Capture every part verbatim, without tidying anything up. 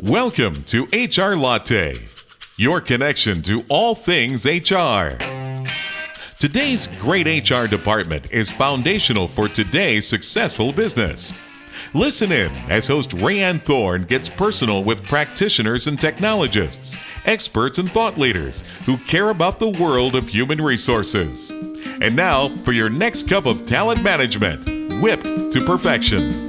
Welcome to H R Latte, your connection to all things H R. Today's great H R department is foundational for today's successful business. Listen in as host Rayanne Thorne gets personal with practitioners and technologists, experts and thought leaders who care about the world of human resources. And now for your next cup of talent management, whipped to perfection.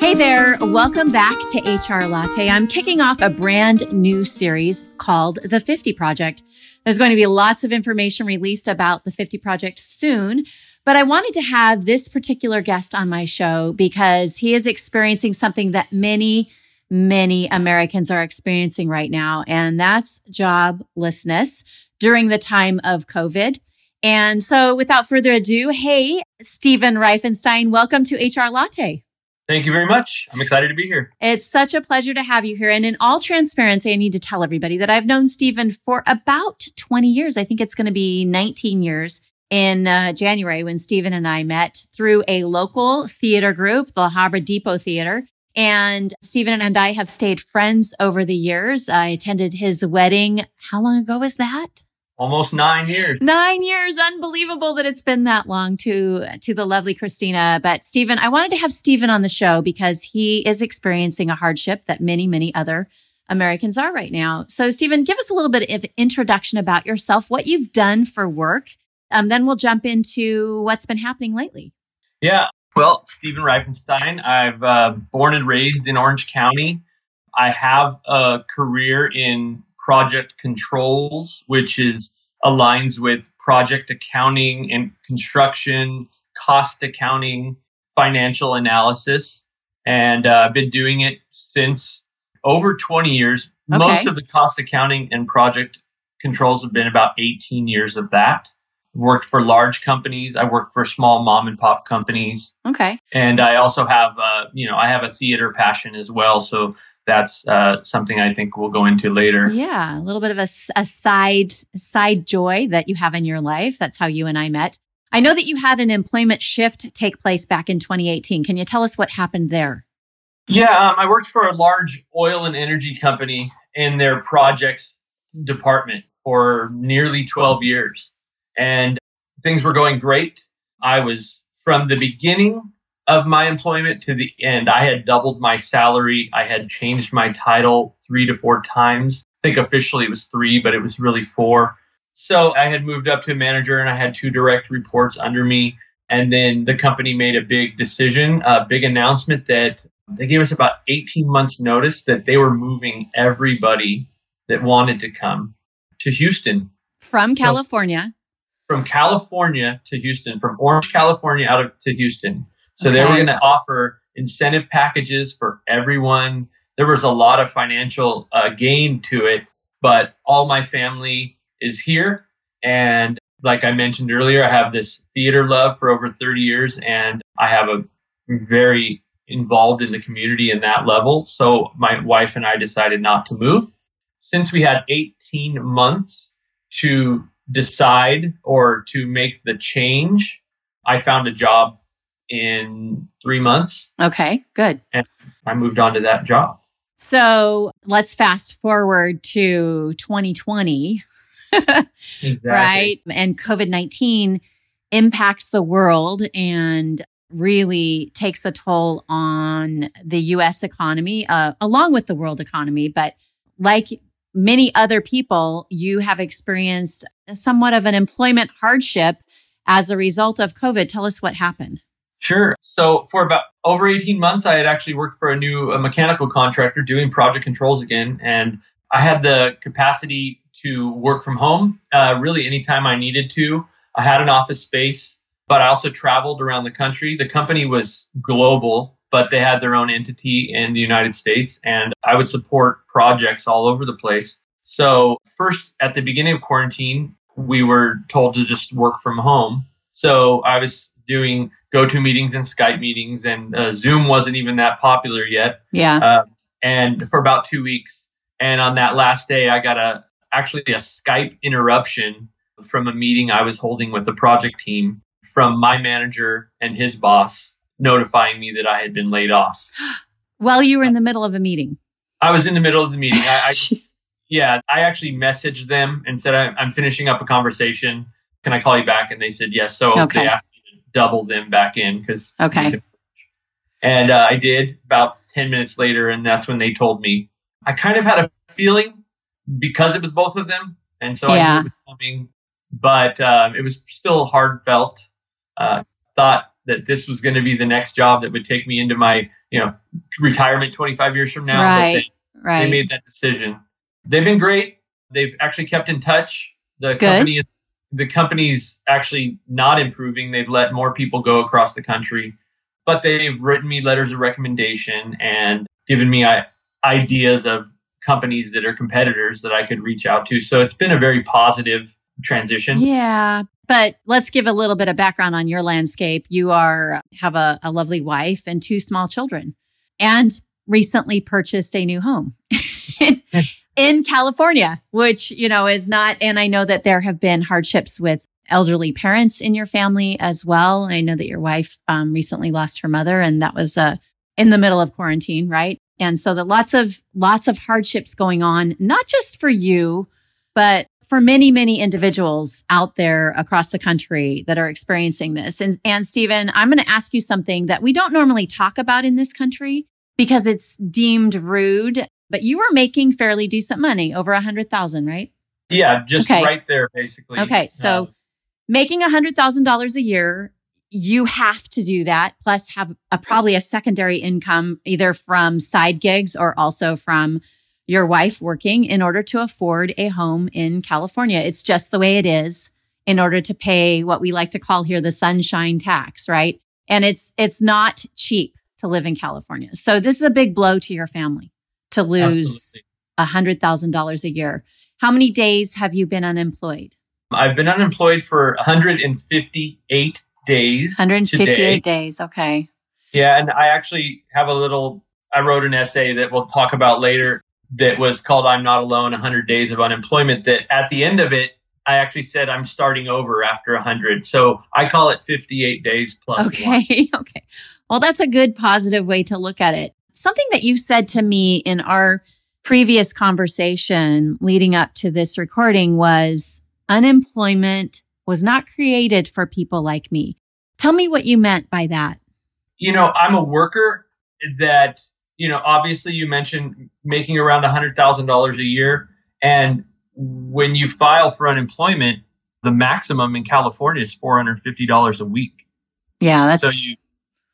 Hey there, welcome back to H R Latte. I'm kicking off a brand new series called The fifty Project. There's going to be lots of information released about The fifty Project soon, but I wanted to have this particular guest on my show because he is experiencing something that many, many Americans are experiencing right now, and that's joblessness during the time of COVID. And so without further ado, hey, Stephen Reifenstein, welcome to H R Latte. Thank you very much. I'm excited to be here. It's such a pleasure to have you here. And in all transparency, I need to tell everybody that I've known Stephen for about twenty years. I think it's going to be nineteen years in uh, January when Stephen and I met through a local theater group, the Harbor Depot Theater. And Stephen and I have stayed friends over the years. I attended his wedding. How long ago was that? Almost nine years. Nine years. Unbelievable that it's been that long to, to the lovely Christina. But Stephen, I wanted to have Stephen on the show because he is experiencing a hardship that many, many other Americans are right now. So Stephen, give us a little bit of introduction about yourself, what you've done for work. Um, then we'll jump into what's been happening lately. Yeah. Well, Stephen Reifenstein, I've uh, born and raised in Orange County. I have a career in project controls, which is aligns with project accounting and construction, cost accounting, financial analysis. And uh, I've been doing it since over twenty years. Okay. Most of the cost accounting and project controls have been about eighteen years of that. I've worked for large companies. I worked for small mom and pop companies. Okay. And I also have, uh, you know, I have a theater passion as well. So that's uh, something I think we'll go into later. Yeah, a little bit of a, a side side joy that you have in your life. That's how you and I met. I know that you had an employment shift take place back in twenty eighteen. Can you tell us what happened there? Yeah, um, I worked for a large oil and energy company in their projects department for nearly twelve years. And things were going great. I was, from the beginning of my employment to the end, I had doubled my salary. I had changed my title three to four times. I think officially it was three, but it was really four. So I had moved up to manager and I had two direct reports under me. And then the company made a big decision, a big announcement that they gave us about eighteen months notice that they were moving everybody that wanted to come to Houston. From California. So, from California to Houston, from Orange, California out of, to Houston. So okay. They were going to offer incentive packages for everyone. There was a lot of financial uh, gain to it, but all my family is here. And like I mentioned earlier, I have this theater love for over thirty years, and I have a very involved in the community in that level. So my wife and I decided not to move. Since we had eighteen months to decide or to make the change, I found a job in three months. Okay, good. And I moved on to that job. So let's fast forward to twenty twenty, exactly. Right? And COVID nineteen impacts the world and really takes a toll on the U S economy, uh, along with the world economy. But like many other people, you have experienced somewhat of an employment hardship as a result of COVID. Tell us what happened. Sure. So for about over eighteen months, I had actually worked for a new a mechanical contractor doing project controls again. And I had the capacity to work from home uh, really anytime I needed to. I had an office space, but I also traveled around the country. The company was global, but they had their own entity in the United States. And I would support projects all over the place. So first, at the beginning of quarantine, we were told to just work from home. So I was doing go-to meetings and Skype meetings, and uh, Zoom wasn't even that popular yet. Yeah. Uh, and for about two weeks. And on that last day, I got a actually a Skype interruption from a meeting I was holding with the project team from my manager and his boss notifying me that I had been laid off. While you were in the middle of a meeting. I was in the middle of the meeting. I, I Yeah, I actually messaged them and said, I'm, I'm finishing up a conversation. Can I call you back? And they said, yes. So okay. They asked me to double them back in. Cause okay. And uh, I did about ten minutes later. And that's when they told me. I kind of had a feeling because it was both of them. And so yeah. I knew it was coming, but um, it was still heartfelt. Uh, thought that this was going to be the next job that would take me into my, you know, retirement twenty-five years from now. Right, but they, right. they made that decision. They've been great. They've actually kept in touch. The Good. company is, the company's actually not improving. They've let more people go across the country, but they've written me letters of recommendation and given me uh, ideas of companies that are competitors that I could reach out to. So it's been a very positive transition. Yeah. But let's give a little bit of background on your landscape. You are have a, a lovely wife and two small children and recently purchased a new home. In California, which, you know, is not, and I know that there have been hardships with elderly parents in your family as well. I know that your wife um, recently lost her mother, and that was uh, in the middle of quarantine, right? And so the lots of lots of hardships going on, not just for you, but for many, many individuals out there across the country that are experiencing this. And, and Stephen, I'm going to ask you something that we don't normally talk about in this country because it's deemed rude. But you were making fairly decent money, over one hundred thousand dollars, right? Yeah, just okay. right there, basically. Okay, so um, making one hundred thousand dollars a year, you have to do that, plus have a, probably a secondary income, either from side gigs or also from your wife working in order to afford a home in California. It's just the way it is in order to pay what we like to call here the sunshine tax, right? And it's it's not cheap to live in California. So this is a big blow to your family. To lose one hundred thousand dollars a year. How many days have you been unemployed? I've been unemployed for one hundred fifty-eight days. one hundred fifty-eight days, okay. Yeah, and I actually have a little, I wrote an essay that we'll talk about later that was called I'm Not Alone, one hundred days of Unemployment, that at the end of it, I actually said I'm starting over after one hundred. So I call it fifty-eight days plus okay. one. Okay. Well, that's a good positive way to look at it. Something that you said to me in our previous conversation leading up to this recording was unemployment was not created for people like me. Tell me what you meant by that. You know, I'm a worker that, you know, obviously you mentioned making around one hundred thousand dollars a year. And when you file for unemployment, the maximum in California is four hundred fifty dollars a week. Yeah, that's... So you,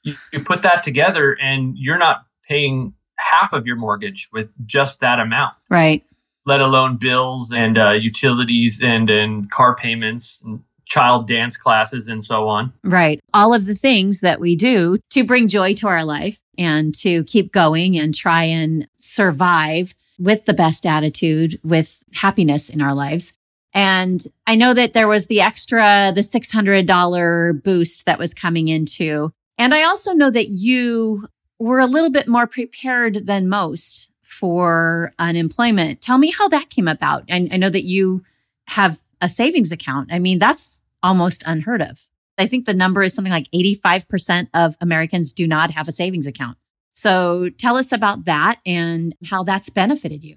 you, you put that together and you're not paying half of your mortgage with just that amount. Right. Let alone bills and uh, utilities and, and car payments and child dance classes and so on. Right. All of the things that we do to bring joy to our life and to keep going and try and survive with the best attitude, with happiness in our lives. And I know that there was the extra, the six hundred dollars boost that was coming into. And I also know that you... we're a little bit more prepared than most for unemployment. Tell me how that came about. I, I know that you have a savings account. I mean, that's almost unheard of. I think the number is something like eighty-five percent of Americans do not have a savings account. So tell us about that and how that's benefited you.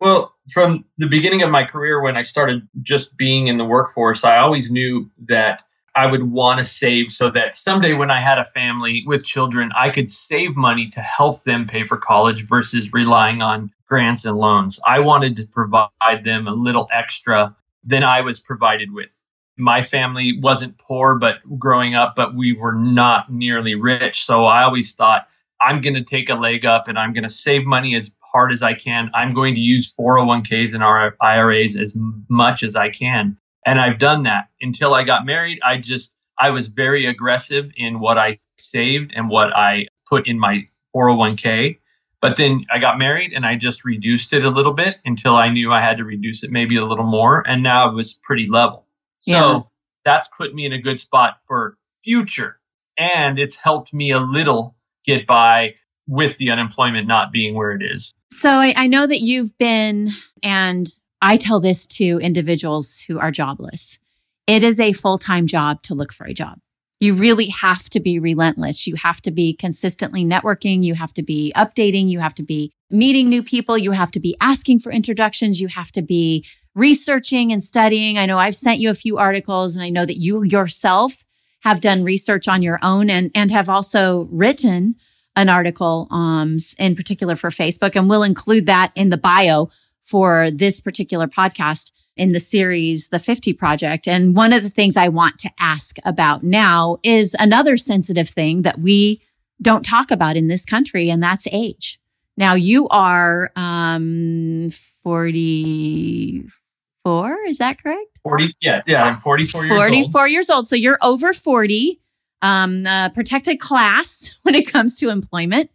Well, from the beginning of my career, when I started just being in the workforce, I always knew that I would want to save so that someday when I had a family with children, I could save money to help them pay for college versus relying on grants and loans. I wanted to provide them a little extra than I was provided with. My family wasn't poor, but growing up, but we were not nearly rich. So I always thought I'm going to take a leg up and I'm going to save money as hard as I can. I'm going to use four oh one k's and I R As as much as I can. And I've done that until I got married. I just, I was very aggressive in what I saved and what I put in my four oh one k. But then I got married and I just reduced it a little bit until I knew I had to reduce it maybe a little more. And now it was pretty level. So yeah. That's put me in a good spot for future. And it's helped me a little get by with the unemployment not being where it is. So I, I know that you've been and... I tell this to individuals who are jobless. It is a full-time job to look for a job. you really have to be relentless. You have to be consistently networking. You have to be updating. You have to be meeting new people. You have to be asking for introductions. You have to be researching and studying. I know I've sent you a few articles, and I know that you yourself have done research on your own and, and have also written an article, um, in particular for Facebook. And we'll include that in the bio for this particular podcast in the series, The fifty Project. And one of the things I want to ask about now is another sensitive thing that we don't talk about in this country, and that's age. Now you are um, forty-four, is that correct? forty, yeah, yeah, I'm forty-four years forty-four old. forty-four years old, so you're over forty, um, uh, protected class when it comes to employment.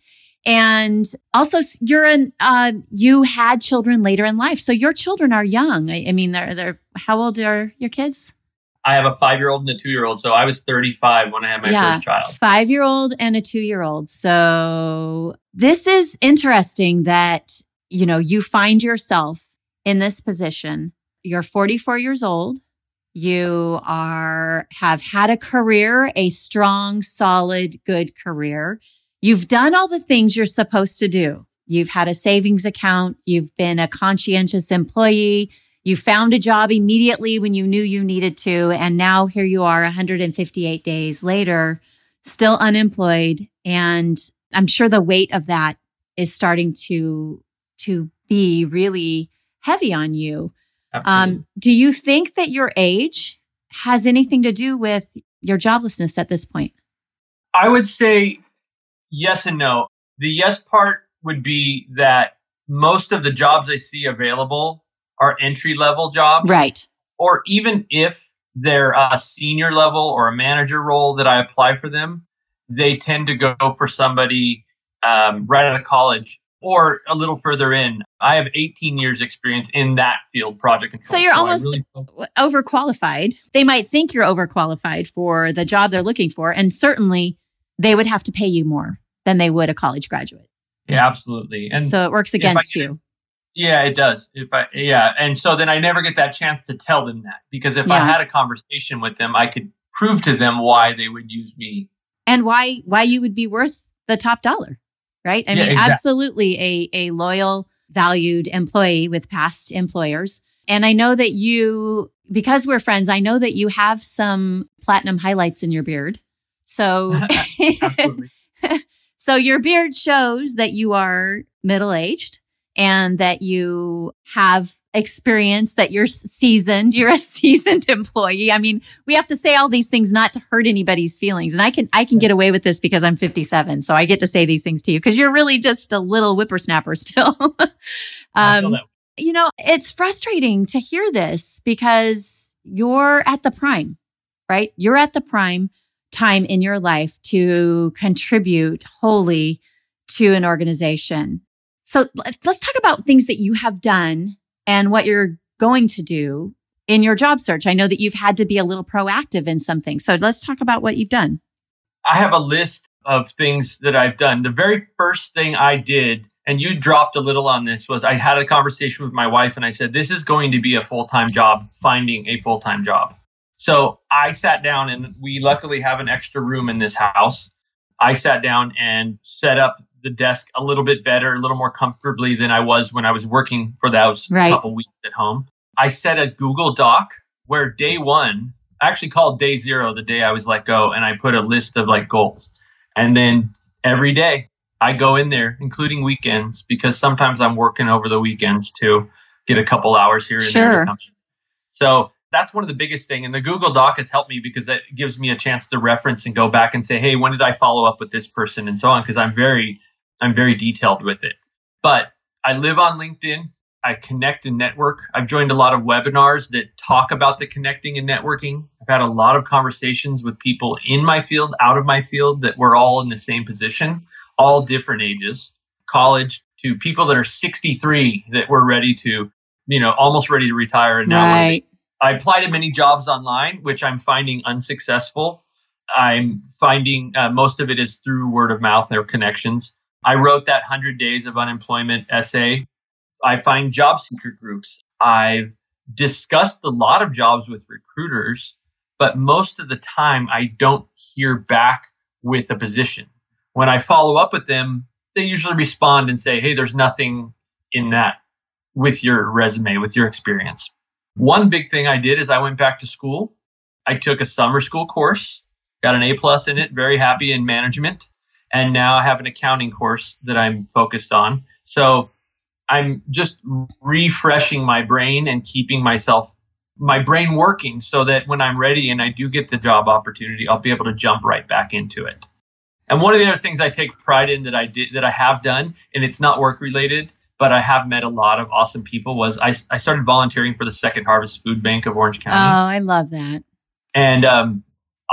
And also, you're an uh, you had children later in life, so your children are young. I, I mean, they're they're how old are your kids? I have a five-year-old and a two-year-old, so I was thirty-five when I had my yeah, first child. Five-year-old and a two-year-old. So this is interesting that you know you find yourself in this position. You're forty-four years old. You are have had a career, a strong, solid, good career. You've done all the things you're supposed to do. You've had a savings account. You've been a conscientious employee. You found a job immediately when you knew you needed to. And now here you are one hundred fifty-eight days later, still unemployed. And I'm sure the weight of that is starting to, to be really heavy on you. Um, do you think that your age has anything to do with your joblessness at this point? I would say yes and no. The yes part would be that most of the jobs I see available are entry-level jobs. Right. Or even if they're a senior level or a manager role that I apply for them, they tend to go for somebody um, right out of college or a little further in. I have eighteen years experience in that field, project control. So you're so almost really overqualified. They might think you're overqualified for the job they're looking for. And certainly they would have to pay you more than they would a college graduate. Yeah, absolutely. And so it works against you. Yeah, it does. If I, yeah. And so then I never get that chance to tell them that, because if yeah. I had a conversation with them, I could prove to them why they would use me. And why, why you would be worth the top dollar, right? I yeah, mean, exactly. absolutely a, a loyal, valued employee with past employers. And I know that you, because we're friends, I know that you have some platinum highlights in your beard. So, so your beard shows that you are middle-aged and that you have experience, that you're seasoned, you're a seasoned employee. I mean, we have to say all these things not to hurt anybody's feelings. And I can, I can get away with this because I'm fifty-seven. So I get to say these things to you because you're really just a little whippersnapper still. um, you know, it's frustrating to hear this because you're at the prime, right? You're at the prime time in your life to contribute wholly to an organization. So let's talk about things that you have done and what you're going to do in your job search. I know that you've had to be a little proactive in something. So let's talk about what you've done. I have a list of things that I've done. The very first thing I did, and you dropped a little on this, was I had a conversation with my wife and I said, this is going to be a full-time job, finding a full-time job. So I sat down, and we luckily have an extra room in this house. I sat down and set up the desk a little bit better, a little more comfortably than I was when I was working for those right. couple weeks at home. I set a Google Doc where day one, I actually called day zero the day I was let go, and I put a list of like goals. And then every day I go in there, including weekends, because sometimes I'm working over the weekends to get a couple hours here and sure. there. To come. So that's one of the biggest things. And the Google Doc has helped me because it gives me a chance to reference and go back and say, hey, when did I follow up with this person and so on? Because I'm very, I'm very detailed with it. But I live on LinkedIn. I connect and network. I've joined a lot of webinars that talk about the connecting and networking. I've had a lot of conversations with people in my field, out of my field, that we're all in the same position, all different ages, college to people that are sixty-three that were ready to, you know, almost ready to retire. And now right. I applied to many jobs online, which I'm finding unsuccessful. I'm finding uh, most of it is through word of mouth or connections. I wrote that one hundred days of unemployment essay. I find job seeker groups. I've discussed a lot of jobs with recruiters, but most of the time I don't hear back with a position. When I follow up with them, they usually respond and say, hey, there's nothing in that with your resume, with your experience. One big thing I did is I went back to school. I took a summer school course, got an A plus in it, very happy in management. And now I have an accounting course that I'm focused on. So I'm just refreshing my brain and keeping myself, my brain working so that when I'm ready and I do get the job opportunity, I'll be able to jump right back into it. And one of the other things I take pride in that I did, that I have done, and it's not work related, but I have met a lot of awesome people, was I, I started volunteering for the Second Harvest Food Bank of Orange County. Oh, I love that. And um,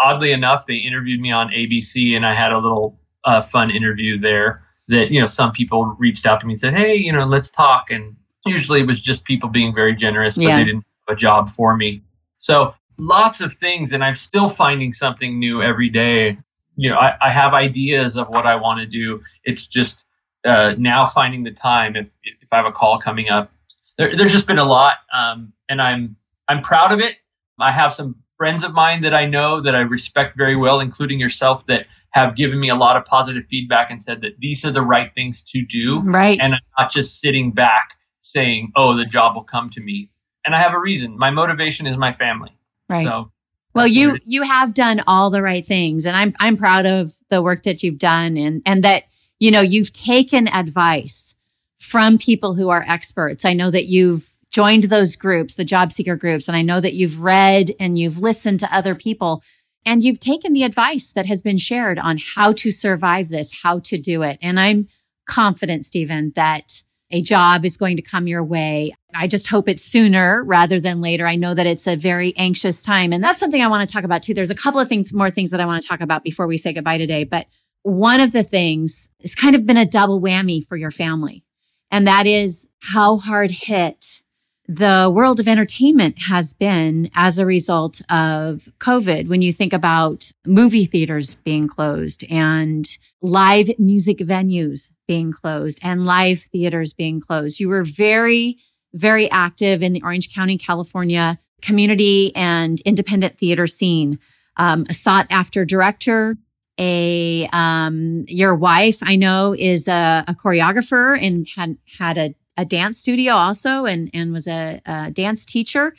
oddly enough, they interviewed me on A B C, and I had a little uh, fun interview there that, you know, some people reached out to me and said, hey, you know, let's talk. And usually it was just people being very generous, but yeah. They didn't have a job for me. So lots of things. And I'm still finding something new every day. You know, I, I have ideas of what I want to do. It's just uh, now finding the time. If if I have a call coming up, there, there's just been a lot, um, and I'm I'm proud of it. I have some friends of mine that I know that I respect very well, including yourself, that have given me a lot of positive feedback and said that these are the right things to do. Right. And I'm not just sitting back saying, "Oh, the job will come to me." And I have a reason. My motivation is my family. Right. So. Well, you you have done all the right things, and I'm I'm proud of the work that you've done, and and that, you know, you've taken advice from people who are experts. I know that you've joined those groups, the job seeker groups, and I know that you've read and you've listened to other people, and you've taken the advice that has been shared on how to survive this, how to do it. And I'm confident, Stephen, that a job is going to come your way. I just hope it's sooner rather than later. I know that it's a very anxious time. And that's something I want to talk about too. There's a couple of things, more things that I want to talk about before we say goodbye today. But one of the things has kind of been a double whammy for your family. And that is how hard hit the world of entertainment has been as a result of COVID. When you think about movie theaters being closed and live music venues being closed and live theaters being closed, you were very, very active in the Orange County, California community and independent theater scene, um, a sought after director. A, um, your wife, I know, is a, a choreographer and had, had a a dance studio also, and, and was a, a dance teacher.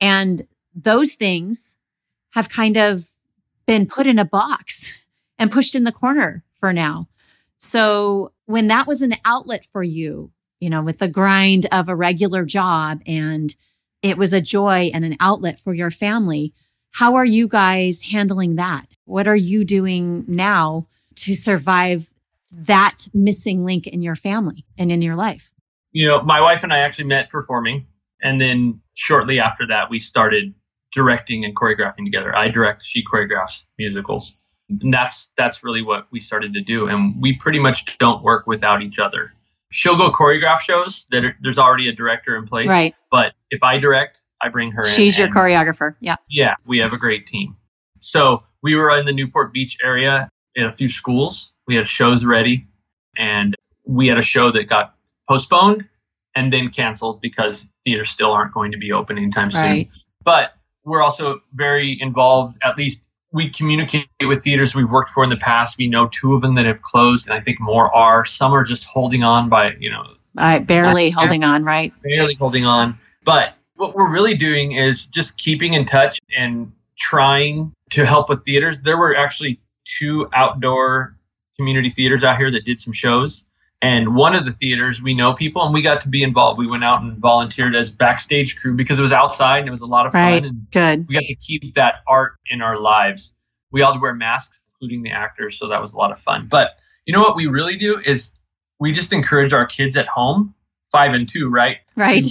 And those things have kind of been put in a box and pushed in the corner for now. So when that was an outlet for you, you know, with the grind of a regular job, and it was a joy and an outlet for your family, how are you guys handling that? What are you doing now to survive that missing link in your family and in your life? You know, my wife and I actually met performing, and then shortly after that, we started directing and choreographing together. I direct, she choreographs musicals. And that's that's really what we started to do, and we pretty much don't work without each other. She'll go choreograph shows that are, there's already a director in place, right? But if I direct, I bring her in. She's your choreographer, yeah. Yeah, we have a great team. So we were in the Newport Beach area in a few schools. We had shows ready, and we had a show that got postponed and then canceled because theaters still aren't going to be open anytime right. soon. But we're also very involved. At least we communicate with theaters we've worked for in the past. We know two of them that have closed, and I think more are. Some are just holding on by, you know. Uh, barely holding barely, on, right? Barely holding on. But what we're really doing is just keeping in touch and trying to help with theaters. There were actually two outdoor community theaters out here that did some shows. And one of the theaters, we know people, and we got to be involved. We went out and volunteered as backstage crew because it was outside and it was a lot of right. fun. And good. We got to keep that art in our lives. We all wear masks, including the actors, so that was a lot of fun. But you know what we really do is we just encourage our kids at home, five and two, right? Right. To,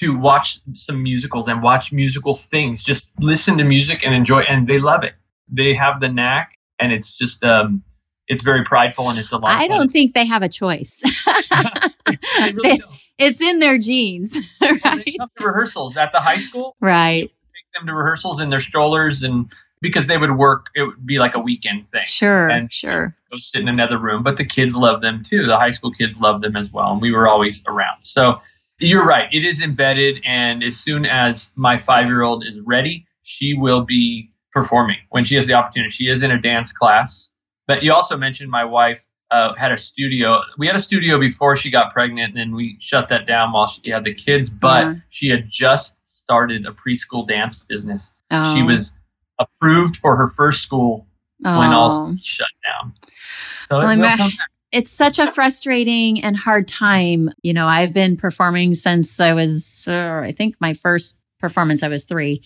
to watch some musicals and watch musical things. Just listen to music and enjoy, and they love it. They have the knack, and it's just... um. It's very prideful, and it's a lot. I don't think they have a choice. Really it's, it's in their genes, right? Well, they come to rehearsals at the high school, right? Take them to rehearsals in their strollers, and because they would work, it would be like a weekend thing. Sure, and sure. Go sit in another room, but the kids love them too. The high school kids love them as well, and we were always around. So you're right; it is embedded, and as soon as my five-year-old is ready, she will be performing when she has the opportunity. She is in a dance class. But you also mentioned my wife uh, had a studio. We had a studio before she got pregnant, and then we shut that down while she had the kids. But yeah. she had just started a preschool dance business. Oh. She was approved for her first school oh. when all shut down. So well, it will come back. It's such a frustrating and hard time. You know, I've been performing since I was, uh, I think my first performance, I was three.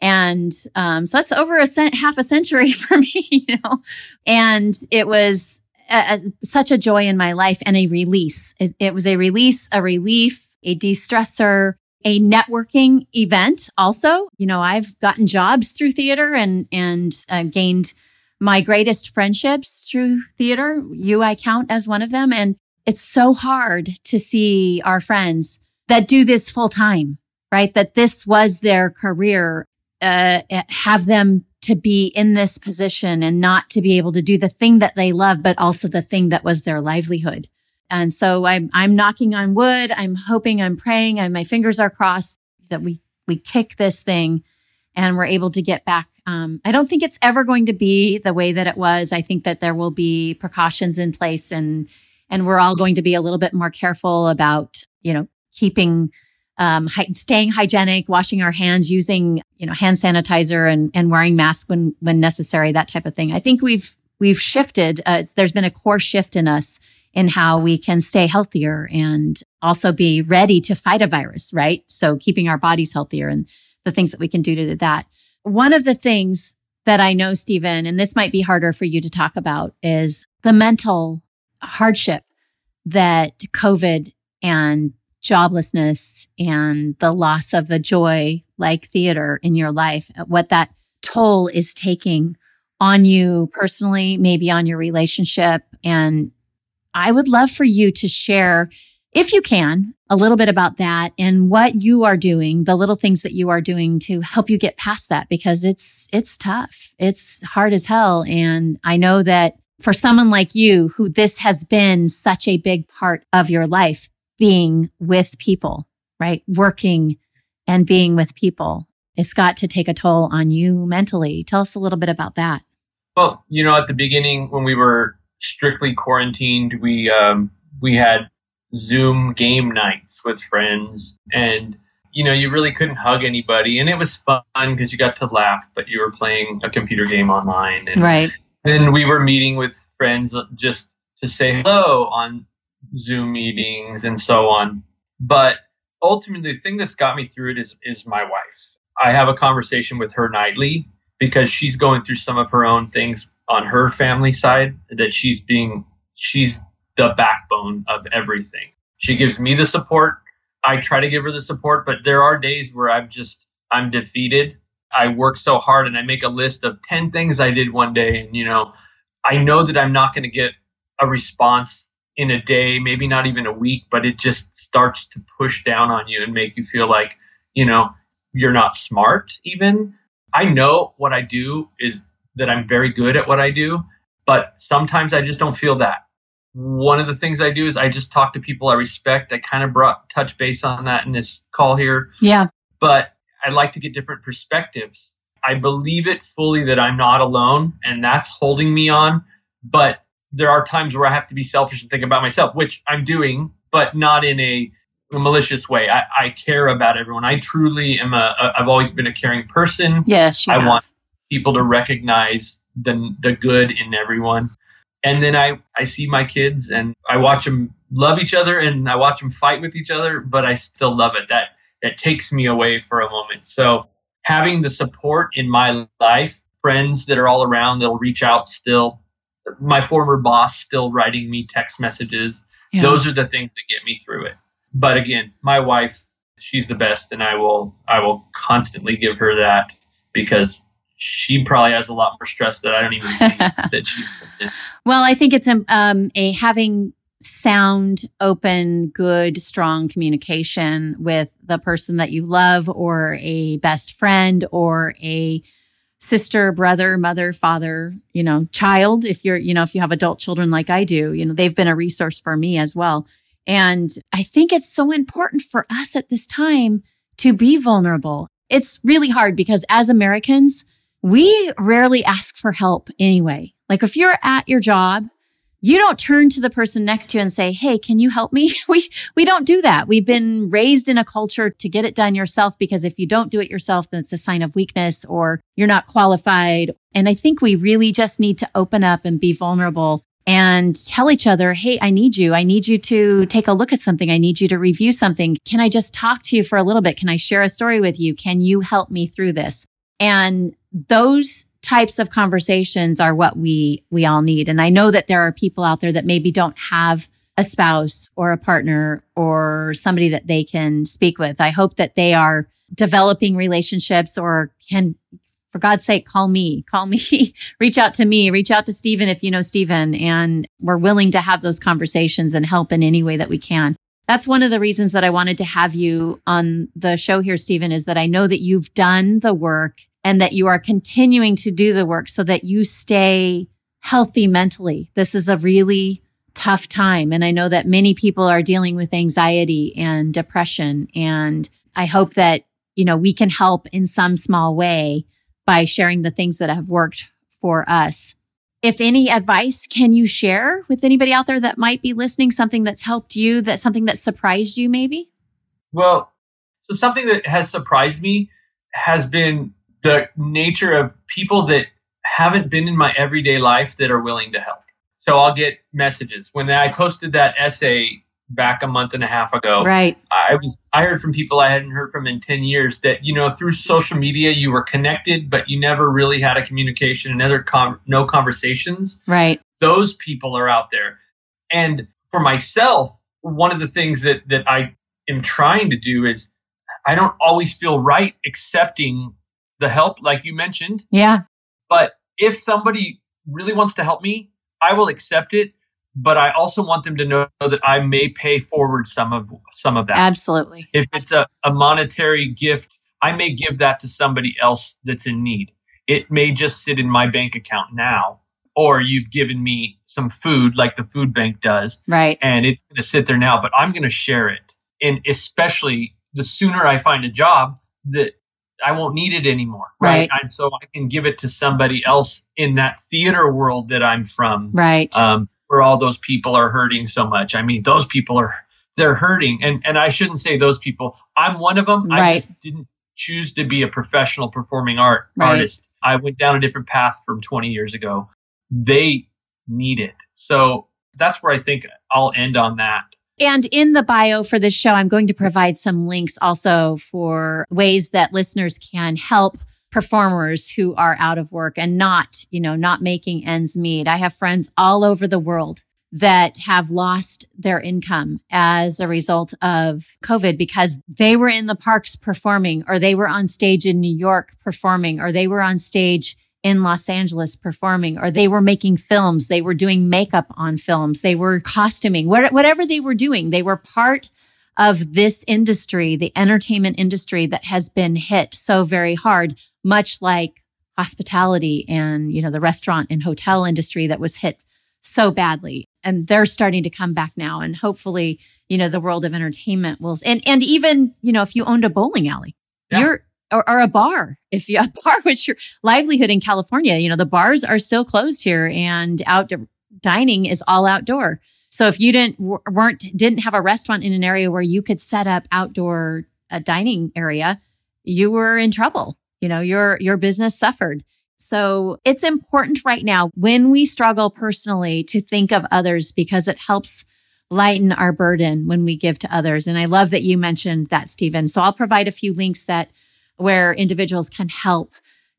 And um, so that's over a cent, half a century for me, you know. And it was a, a, such a joy in my life and a release. It, it was a release, a relief, a de-stressor, a networking event also. You know, I've gotten jobs through theater and, and uh, gained my greatest friendships through theater. You, I count as one of them. And it's so hard to see our friends that do this full time, right? That this was their career, uh, have them to be in this position and not to be able to do the thing that they love, but also the thing that was their livelihood. And so I'm, I'm knocking on wood. I'm hoping, I'm praying, and my fingers are crossed that we, we kick this thing and we're able to get back. Um, I don't think it's ever going to be the way that it was. I think that there will be precautions in place, and and we're all going to be a little bit more careful about, you know, keeping, um, hy- staying hygienic, washing our hands, using, you know, hand sanitizer, and and wearing masks when when necessary, that type of thing. I think we've we've shifted. Uh, it's, there's been a core shift in us in how we can stay healthier and also be ready to fight a virus, right? So keeping our bodies healthier and the things that we can do to do that. One of the things that I know, Stephen, and this might be harder for you to talk about, is the mental hardship that COVID and joblessness and the loss of a joy like theater in your life, what that toll is taking on you personally, maybe on your relationship. And I would love for you to share, if you can, a little bit about that and what you are doing, the little things that you are doing to help you get past that, because it's it's tough. It's hard as hell. And I know that for someone like you, who this has been such a big part of your life, being with people, right? Working and being with people, it's got to take a toll on you mentally. Tell us a little bit about that. Well, you know, at the beginning when we were strictly quarantined, we um, we had Zoom game nights with friends, and you know, you really couldn't hug anybody, and it was fun because you got to laugh, but you were playing a computer game online. And right. Then we were meeting with friends just to say hello on Zoom meetings and so on. But ultimately, the thing that's got me through it is is my wife. I have a conversation with her nightly because she's going through some of her own things on her family side that she's being she's the backbone of everything. She gives me the support. I try to give her the support, but there are days where I'm just, I'm defeated. I work so hard and I make a list of ten things I did one day. And, you know, I know that I'm not going to get a response in a day, maybe not even a week, but it just starts to push down on you and make you feel like, you know, you're not smart even. I know what I do is that I'm very good at what I do, but sometimes I just don't feel that. One of the things I do is I just talk to people I respect. I kind of brought touch base on that in this call here. Yeah. But I like to get different perspectives. I believe it fully that I'm not alone, and that's holding me on. But there are times where I have to be selfish and think about myself, which I'm doing, but not in a malicious way. I, I care about everyone. I truly am a, a, I've always been a caring person. Yes, you I have. want people to recognize the the good in everyone. And then I, I see my kids and I watch them love each other and I watch them fight with each other, but I still love it. That that takes me away for a moment. So having the support in my life, friends that are all around, they'll reach out still. My former boss still writing me text messages. Yeah. Those are the things that get me through it. But again, my wife, she's the best, and I will I will constantly give her that because she probably has a lot more stress that I don't even think that she did. Well, I think it's um, a having sound, open, good, strong communication with the person that you love, or a best friend, or a sister, brother, mother, father, you know, child. If you're, you know, if you have adult children like I do, you know, they've been a resource for me as well. And I think it's so important for us at this time to be vulnerable. It's really hard because as Americans, we rarely ask for help anyway. Like if you're at your job, you don't turn to the person next to you and say, hey, can you help me? We, we don't do that. We've been raised in a culture to get it done yourself, because if you don't do it yourself, then it's a sign of weakness or you're not qualified. And I think we really just need to open up and be vulnerable and tell each other, hey, I need you. I need you to take a look at something. I need you to review something. Can I just talk to you for a little bit? Can I share a story with you? Can you help me through this? And those types of conversations are what we we all need. And I know that there are people out there that maybe don't have a spouse or a partner or somebody that they can speak with. I hope that they are developing relationships or can, for God's sake, call me, call me, reach out to me, reach out to Stephen if you know Stephen. And we're willing to have those conversations and help in any way that we can. That's one of the reasons that I wanted to have you on the show here, Stephen, is that I know that you've done the work and that you are continuing to do the work so that you stay healthy mentally. This is a really tough time. And I know that many people are dealing with anxiety and depression. And I hope that, you know, we can help in some small way by sharing the things that have worked for us. If any advice can you share with anybody out there that might be listening, something that's helped you, that something that surprised you maybe? Well, so something that has surprised me has been the nature of people that haven't been in my everyday life that are willing to help. So I'll get messages. When I posted that essay back a month and a half ago, right, I was I heard from people I hadn't heard from in ten years that, you know, through social media, you were connected, but you never really had a communication and other com- no conversations. Right. Those people are out there. And for myself, one of the things that, that I am trying to do is I don't always feel right accepting the help, like you mentioned. Yeah. But if somebody really wants to help me, I will accept it. But I also want them to know that I may pay forward some of some of that. Absolutely. If it's a, a monetary gift, I may give that to somebody else that's in need. It may just sit in my bank account now, or you've given me some food like the food bank does. Right. And it's going to sit there now, but I'm going to share it. And especially the sooner I find a job that I won't need it anymore. Right. right? And so I can give it to somebody else in that theater world that I'm from. Right. Um, where all those people are hurting so much. I mean, those people are, they're hurting. And and I shouldn't say those people. I'm one of them. Right. I just didn't choose to be a professional performing art right. artist. I went down a different path from twenty years ago. They need it. So that's where I think I'll end on that. And in the bio for this show, I'm going to provide some links also for ways that listeners can help performers who are out of work and not, you know, not making ends meet. I have friends all over the world that have lost their income as a result of COVID because they were in the parks performing, or they were on stage in New York performing, or they were on stage in Los Angeles performing, or they were making films, they were doing makeup on films, they were costuming, whatever they were doing, they were part of this industry, the entertainment industry that has been hit so very hard, much like hospitality and, you know, the restaurant and hotel industry that was hit so badly. And they're starting to come back now. And hopefully, you know, the world of entertainment will, and, and even, you know, if you owned a bowling alley, yeah. you're, or, or a bar, if you, a bar was your livelihood in California, you know, the bars are still closed here and out dining is all outdoor. So if you didn't weren't didn't have a restaurant in an area where you could set up outdoor a dining area, you were in trouble. You know, your your business suffered. So it's important right now when we struggle personally to think of others, because it helps lighten our burden when we give to others. And I love that you mentioned that, Stephen. So I'll provide a few links that where individuals can help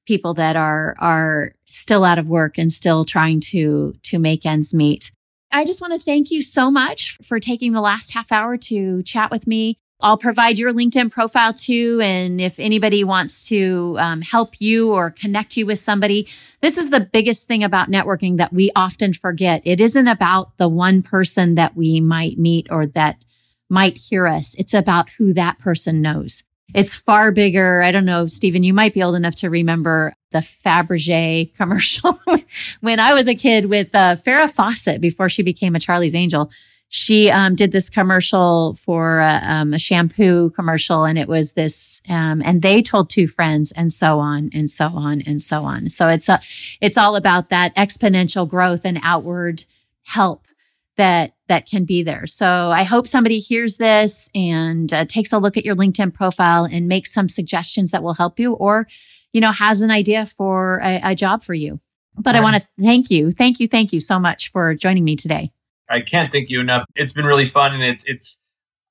people that are are still out of work and still trying to to make ends meet. I just want to thank you so much for taking the last half hour to chat with me. I'll provide your LinkedIn profile too. And if anybody wants to um, help you or connect you with somebody, this is the biggest thing about networking that we often forget. It isn't about the one person that we might meet or that might hear us. It's about who that person knows. It's far bigger. I don't know, Stephen, you might be old enough to remember the Fabergé commercial when I was a kid with uh, Farrah Fawcett before she became a Charlie's Angel. she um, did this commercial for uh, um, a shampoo commercial, and it was this, um, and they told two friends, and so on and so on and so on. So it's a, it's all about that exponential growth and outward help that that can be there. So I hope somebody hears this and uh, takes a look at your LinkedIn profile and makes some suggestions that will help you, or, you know, has an idea for a, a job for you. But right. I want to thank you. Thank you. Thank you so much for joining me today. I can't thank you enough. It's been really fun. And it's, it's,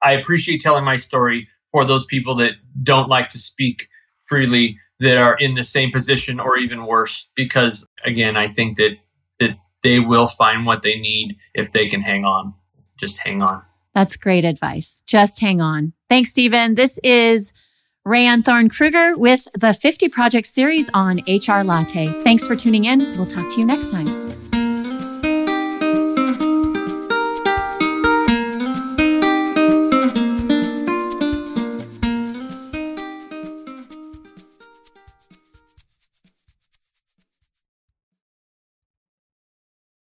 I appreciate telling my story for those people that don't like to speak freely, that are in the same position or even worse, because again, I think that, that they will find what they need if they can hang on. Just hang on. That's great advice. Just hang on. Thanks, Stephen. This is Rayanne Thorne Kruger with the fifty Project series on H R Latte. Thanks for tuning in. We'll talk to you next time.